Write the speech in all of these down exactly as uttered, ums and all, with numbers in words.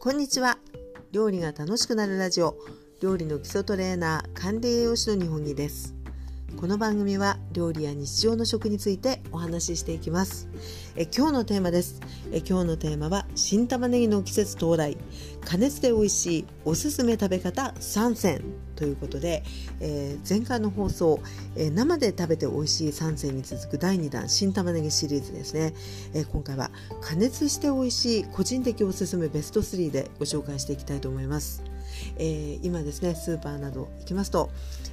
こんにちは。料理が楽しくなるラジオ、料理の基礎トレーナー管理栄養士の日本木です。この番組は料理や日常の食についてお話ししていきます。え今日のテーマです。え今日のテーマは新玉ねぎの季節到来、加熱で美味しいおすすめ食べ方さんせんということで、えー、前回の放送、えー、生で食べて美味しいさんせんに続くだいにだん新玉ねぎシリーズですね。えー、今回は加熱して美味しい個人的おすすめベストスリーでご紹介していきたいと思います。えー、今ですねスーパーなど行きますと、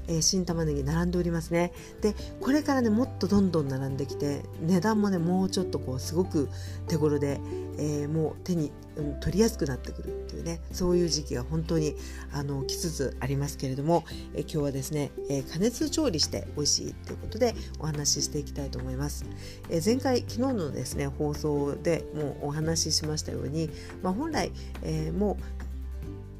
えー、新玉ねぎ並んでおりますね。でこれからねもっとどんどん並んできて、値段もねもうちょっとこうすごく手頃で、えー、もう手に、うん、取りやすくなってくるっていうね、そういう時期が本当にあの来つつありますけれども、えー、今日はですね、えー、加熱調理して美味しいということでお話ししていきたいと思います。えー、前回昨日のですね放送でもうお話ししましたように、まあ、本来、えー、もう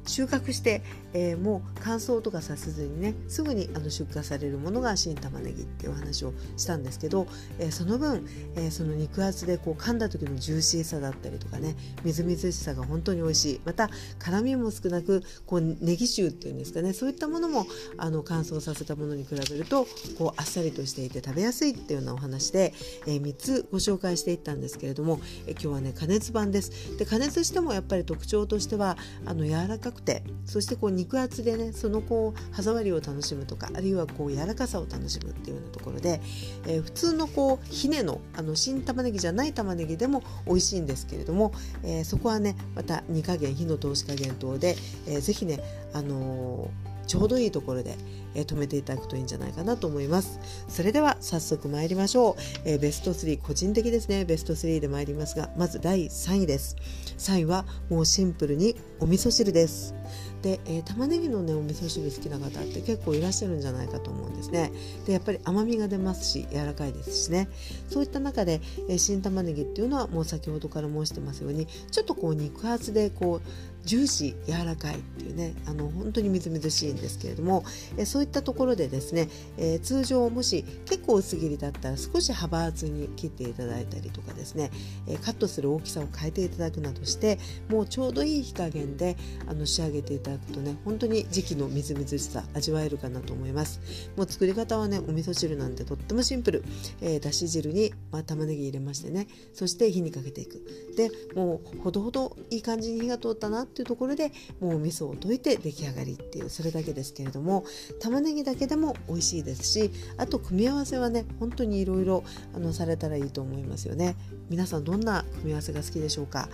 収穫して、えー、もう乾燥とかさせずにねすぐにあの出荷されるものが新玉ねぎっていう話をしたんですけど、えー、その分、えー、その肉厚でこう噛んだ時のジューシーさだったりとかね、みずみずしさが本当に美味しい、また辛みも少なくこうネギ臭っていうんですかね、そういったものもあの乾燥させたものに比べるとこうあっさりとしていて食べやすいっていうようなお話で、えー、みっつご紹介していったんですけれども、えー、今日はね加熱版です。で加熱してもやっぱり特徴としてはあの柔らかくそしてこう肉厚でねそのこう歯触りを楽しむとか、あるいはこう柔らかさを楽しむっていうようなところで、えー、普通のこうひねのあの新玉ねぎじゃない玉ねぎでも美味しいんですけれども、えー、そこはねまた煮加減、火の通し加減等で、えー、ぜひね、あのー、ちょうどいいところで、えー、止めていただくといいんじゃないかなと思います。それでは早速参りましょう。えー、ベストスリー、個人的ですねベストスリーで参りますが、まずだいさんいです。さんいはもうシンプルにお味噌汁です。で、えー、玉ねぎのねお味噌汁好きな方って結構いらっしゃるんじゃないかと思うんですね。でやっぱり甘みが出ますし柔らかいですしね、そういった中で、えー、新玉ねぎっていうのはもう先ほどから申してますようにちょっとこう肉厚でこうジューシー柔らかいっていうね、あの本当にみずみずしいんですけれども、えー、そういったところでですね、えー、通常もし結構薄切りだったら少し幅厚に切っていただいたりとかですね、えー、カットする大きさを変えていただくなどして、もうちょうどいい火加減であの仕上げていただくとね本当に時期のみずみずしさ味わえるかなと思います。もう作り方はねお味噌汁なんてとってもシンプル、えー、だし汁に、まあ、玉ねぎ入れましてね、そして火にかけていく。でもうほどほどいい感じに火が通ったなっていうところでもうお味噌を溶いて出来上がりっていう、それだけですけれども、玉ねぎだけでも美味しいですし、あと組み合わせはね本当にいろいろされたらいいと思いますよね。皆さんどんな組み合わせが好きでしょうか。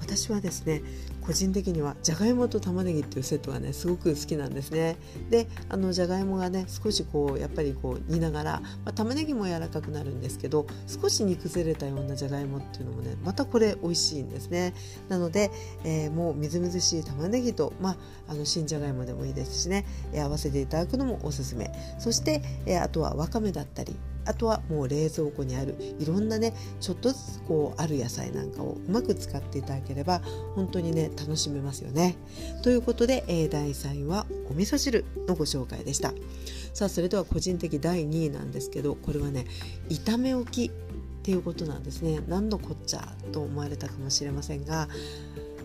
私はですね個人的にはじゃがいもと玉ねぎっていうセットがねすごく好きなんですね。であのじゃがいもがね少しこうやっぱりこう煮ながら、まあ、玉ねぎも柔らかくなるんですけど少し煮崩れたようなじゃがいもっていうのもねまたこれ美味しいんですね。なので、えー、もうみずみずしい玉ねぎと、まあ、あの新じゃがいもでもいいですしね、えー、合わせていただくのもおすすめ。そして、えー、あとはわかめだったり、あとはもう冷蔵庫にあるいろんなねちょっとずつこうある野菜なんかをうまく使っていただければ本当にね楽しめますよね。ということで、えー、だいさんいはお味噌汁のご紹介でした。さあそれでは個人的だいにいなんですけど、これはね炒め置きっていうことなんですね。何のこっちゃと思われたかもしれませんが、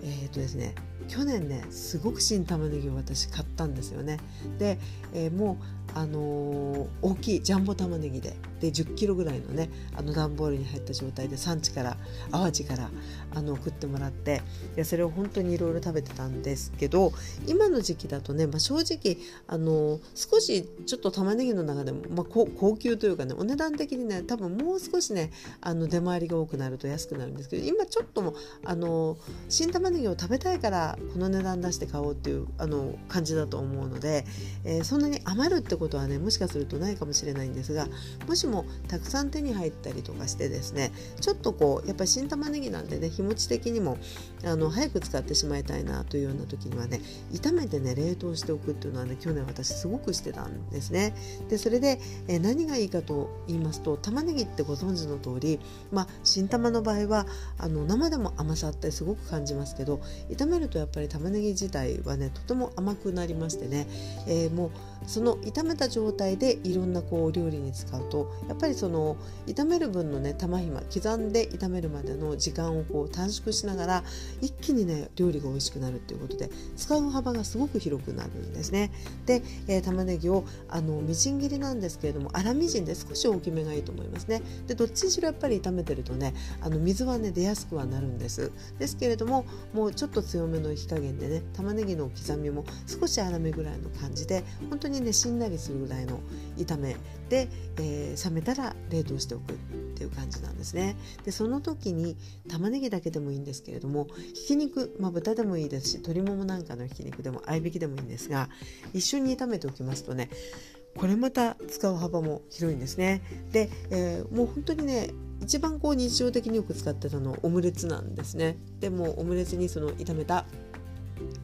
えーとですね去年ねすごく新玉ねぎを私買ったんですよね。で、えー、もう、あのー、大きいジャンボ玉ねぎででじゅっキロぐらいのねあの段ボールに入った状態で産地から淡路からあの送ってもらって、でそれを本当にいろいろ食べてたんですけど、今の時期だとね、まあ、正直、あのー、少しちょっと玉ねぎの中でも、まあ、高, 高級というかねお値段的にね多分もう少しねあの出回りが多くなると安くなるんですけど、今ちょっとも、あのー、新玉ねぎを食べたいからこの値段出して買おうっていうあの感じだと思うので、えー、そんなに余るってことはねもしかするとないかもしれないんですが、もしもたくさん手に入ったりとかしてですね、ちょっとこうやっぱり新玉ねぎなんでね日持ち的にもあの早く使ってしまいたいなというような時にはね炒めてね冷凍しておくっていうのはね去年私すごくしてたんですね。でそれで、えー、何がいいかと言いますと、玉ねぎってご存知の通り、まあ、新玉の場合はあの生でも甘さってすごく感じますけど、炒めるとやっぱり玉ねぎ自体はねとても甘くなりましてね、えー、もうその炒めた状態でいろんなこうお料理に使うと、やっぱりその炒める分のね手間暇、刻んで炒めるまでの時間をこう短縮しながら一気にね料理が美味しくなるっていうことで、使う幅がすごく広くなるんですね。で、えー、玉ねぎをあのみじん切りなんですけれども、粗みじんで少し大きめがいいと思いますね。でどっちにしろやっぱり炒めてるとね、あの水はね出やすくはなるんです。ですけれども、もうちょっと強めの火加減でね、玉ねぎの刻みも少し粗めぐらいの感じで、本当にねしんなりするぐらいの炒めで、えー、冷めたら冷凍しておくっていう感じなんですね。でその時に玉ねぎだけでもいいんですけれども、ひき肉、まあ、豚でもいいですし、鶏ももなんかのひき肉でも合いびきでもいいんですが、一緒に炒めておきますとね、これまた使う幅も広いんですね。で、えー、もう本当にね一番こう日常的によく使ってたのはオムレツなんですね。でもオムレツにその炒めた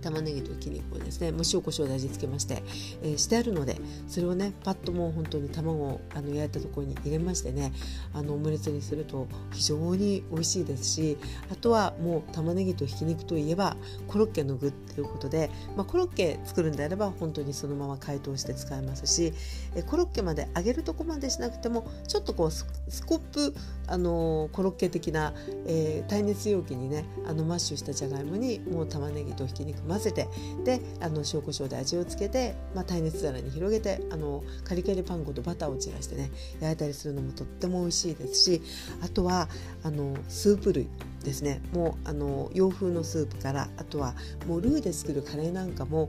玉ねぎとひき肉をですね、塩コショウを大事につけまして、えー、してあるので、それをねパッともう本当に卵をあの焼いたところに入れましてね、あのオムレツにすると非常に美味しいですし、あとはもう玉ねぎとひき肉といえばコロッケの具っていうことで、まあ、コロッケ作るんであれば本当にそのまま解凍して使えますし、えー、コロッケまで揚げるとこまでしなくても、ちょっとこうスコップ、あのー、コロッケ的な、えー、耐熱容器にね、あのマッシュしたじゃがいもにもう玉ねぎとひき肉混ぜて、であの塩コショウで味をつけて、まあ、耐熱皿に広げて、あのカリカリパン粉とバターを散らしてね焼いたりするのもとっても美味しいですし、あとはあのスープ類ですね、もうあの洋風のスープから、あとはもうルーで作るカレーなんかも、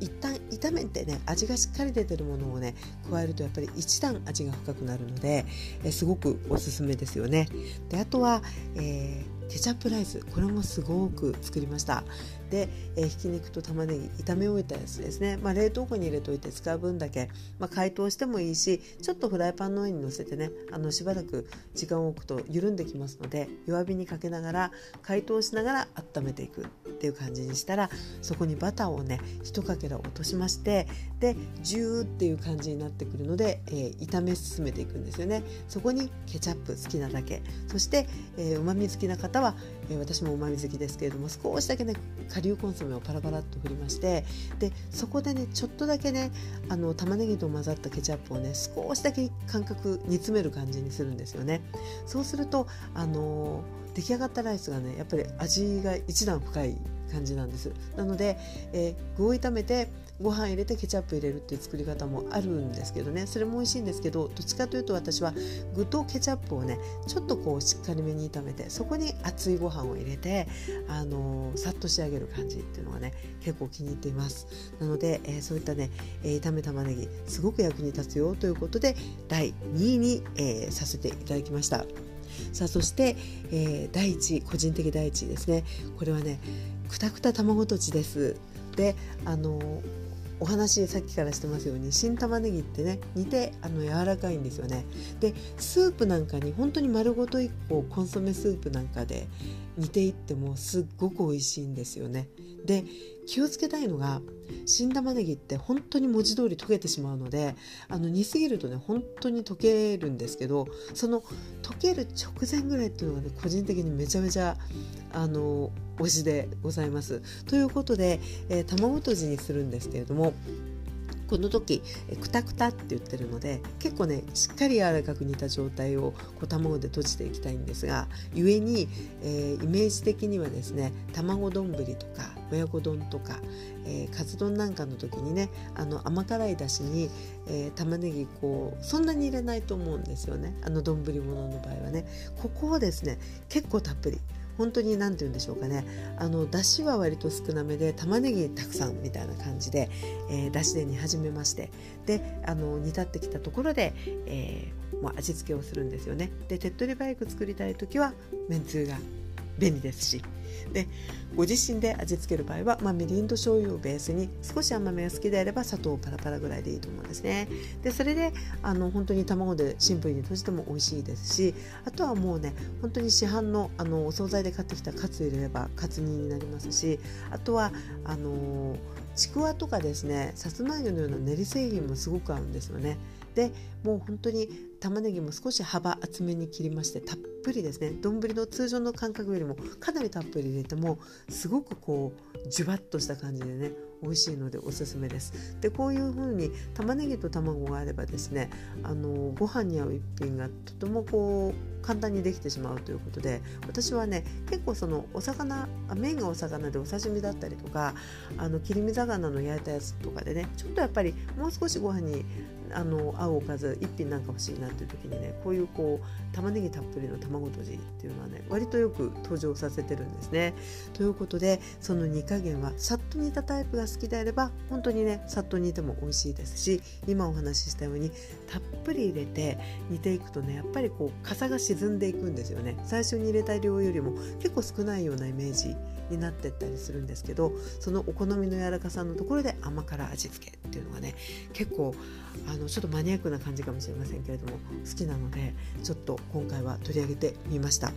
一旦炒めてね味がしっかり出てるものをね加えると、やっぱり一段味が深くなるので、えすごくおすすめですよね。であとは、えーケチャップライス、これもすごく作りました。で、えー、ひき肉と玉ねぎ炒め終えたやつですね、まあ、冷凍庫に入れといて使う分だけ、まあ、解凍してもいいし、ちょっとフライパンの上に乗せてね、あのしばらく時間を置くと緩んできますので、弱火にかけながら解凍しながら温めていくっていう感じにしたら、そこにバターをね一かけら落としまして、でジューっていう感じになってくるので、えー、炒め進めていくんですよね。そこにケチャップ好きなだけ、そして、えー、うまみ好きな方は、えー、私もうまみ好きですけれども、少しだけね顆粒コンソメをパラパラっと振りまして、でそこでねちょっとだけねあの玉ねぎと混ざったケチャップをね少しだけ間隔煮詰める感じにするんですよね。そうするとあのー、出来上がったライスがねやっぱり味が一段深い感じなんです。なので、えー、具を炒めてご飯入れてケチャップ入れるっていう作り方もあるんですけどね、それも美味しいんですけど、どっちかというと私は具とケチャップをねちょっとこうしっかりめに炒めて、そこに熱いご飯を入れて、あのー、さっと仕上げる感じっていうのがね結構気に入っています。なので、えー、そういったね、えー、炒め玉ねぎすごく役に立つよということで、だいにいに、えー、させていただきました。さあそして、えー、だいいちい、個人的だいいちいですね、これはねくたくた卵とじです。であのーお話さっきからしてますように、新玉ねぎってね煮てあの柔らかいんですよね。でスープなんかに本当に丸ごといっこコンソメスープなんかで煮ていってもすっごく美味しいんですよね。で気をつけたいのが、新玉ねぎって本当に文字通り溶けてしまうので、あの煮すぎるとね本当に溶けるんですけど、その溶ける直前ぐらいっていうのがね個人的にめちゃめちゃあの推しでございます。ということで、えー、卵とじにするんですけれども、この時クタクタって言ってるので結構ねしっかり柔らかく煮た状態をこう卵で閉じていきたいんですが、故に、えー、イメージ的にはですね卵丼とか親子丼とか、えー、カツ丼なんかの時にねあの甘辛いだしに、えー、玉ねぎこうそんなに入れないと思うんですよね、あの丼物の場合はね。ここをですね結構たっぷり、本当に何て言うんでしょうかね、あの出汁は割と少なめで玉ねぎたくさんみたいな感じで、えー、出汁で煮始めまして、であの煮立ってきたところで、えー、もう味付けをするんですよね。で手っ取り早く作りたい時はめんつゆが便利ですし、でご自身で味付ける場合は、まあ、みりんと醤油をベースに少し甘めが好きであれば砂糖をパラパラぐらいでいいと思うんですね。でそれであの本当に卵でシンプルにとじても美味しいですし、あとはもうね本当に市販のあのお惣菜で買ってきたカツ入れればカツ煮になりますし、あとはあのちくわとかですねさつま揚げのような練り製品もすごく合うんですよね。でもう本当に玉ねぎも少し幅厚めに切りまして、たっぷりですね、丼の通常の感覚よりもかなりたっぷり入れてもすごくこうジュバッとした感じでね美味しいのでおすすめです。でこういう風に玉ねぎと卵があればですね、あのご飯に合う一品がとてもこう簡単にできてしまうということで、私はね結構そのお魚、メインがお魚でお刺身だったりとか、あの切り身魚の焼いたやつとかでね、ちょっとやっぱりもう少しご飯にあの合うおかず一品なんか欲しいなっていう時にね、こういうこう玉ねぎたっぷりの卵とじっていうのはね割とよく登場させてるんですね。ということでその煮加減はさっと煮たタイプが好きであれば本当にねさっと煮ても美味しいですし、今お話ししたようにたっぷり入れて煮ていくとねやっぱりこう傘が沈んでいくんですよね。最初に入れた量よりも結構少ないようなイメージになってったりするんですけど、そのお好みの柔らかさのところで甘辛味付けっていうのがね結構あのちょっとマニアックな感じかもしれませんけれども好きなのでちょっと今回は取り上げてみました。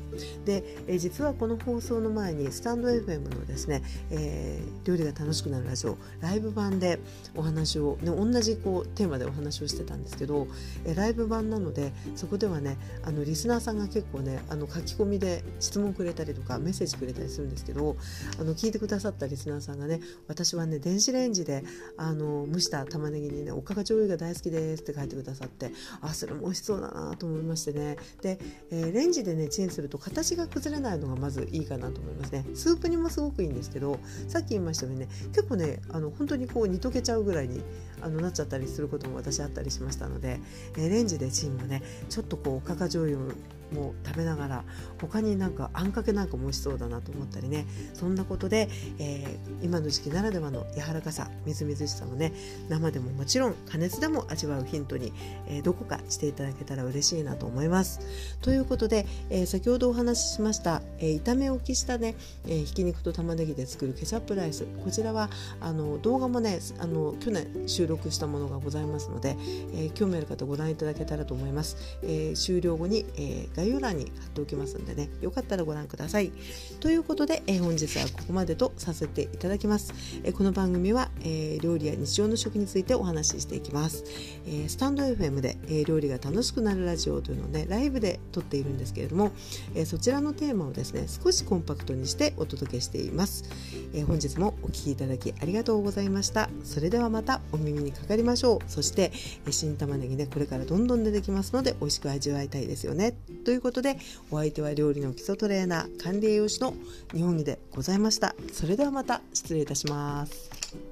でえ実はこの放送の前にスタンド エフエム のですね、えー、料理が楽しくなるラジオライブ版でお話を、ね、同じこうテーマでお話をしてたんですけど、えライブ版なのでそこではねあのリスナーさんが結構ねあの書き込みで質問くれたりとかメッセージくれたりするんですけど、あの聞いてくださったリスナーさんがね、私はね電子レンジであの蒸した玉ねぎにねおかか醤油が大好きですって書いてくださって、あそれも美味しそうだなと思いましてね。で、えー、レンジでねチンすると形が崩れないのがまずいいかなと思いますね。スープにもすごくいいんですけど、さっき言いましたようにね結構ねあの本当にこう煮溶けちゃうぐらいにあのなっちゃったりすることも私あったりしましたので、えー、レンジでチンもねちょっとこうおかか醤油も食べながら他になんかあんかけなんかも美味しそうだなと思ったりね、そんなことで、えー、今の時期ならではの柔らかさみずみずしさをね生でももちろん加熱でも味わうヒントに、えー、どこかしていただけたら嬉しいなと思います。ということで、えー、先ほどお話ししました、えー、炒め置きしたね、えー、ひき肉と玉ねぎで作るケチャップライス、こちらはあの動画もねあの去年収録したものがございますので、えー、興味ある方ご覧いただけたらと思います。えー、終了後に、えー概要欄に貼っておきますのでね、よかったらご覧ください。ということで、えー、本日はここまでとさせていただきます。えー、この番組は、えー、料理や日常の食についてお話ししていきます。えー、スタンド エフエム で、えー、料理が楽しくなるラジオというのをねライブで撮っているんですけれども、えー、そちらのテーマをですね少しコンパクトにしてお届けしています。えー、本日もお聞きいただきありがとうございました。それではまたお耳にかかりましょう。そして、えー、新玉ねぎねこれからどんどん出てきますので美味しく味わいたいですよね。ということでお相手は料理の基礎トレーナー管理栄養士の日本木でございました。それではまた失礼いたします。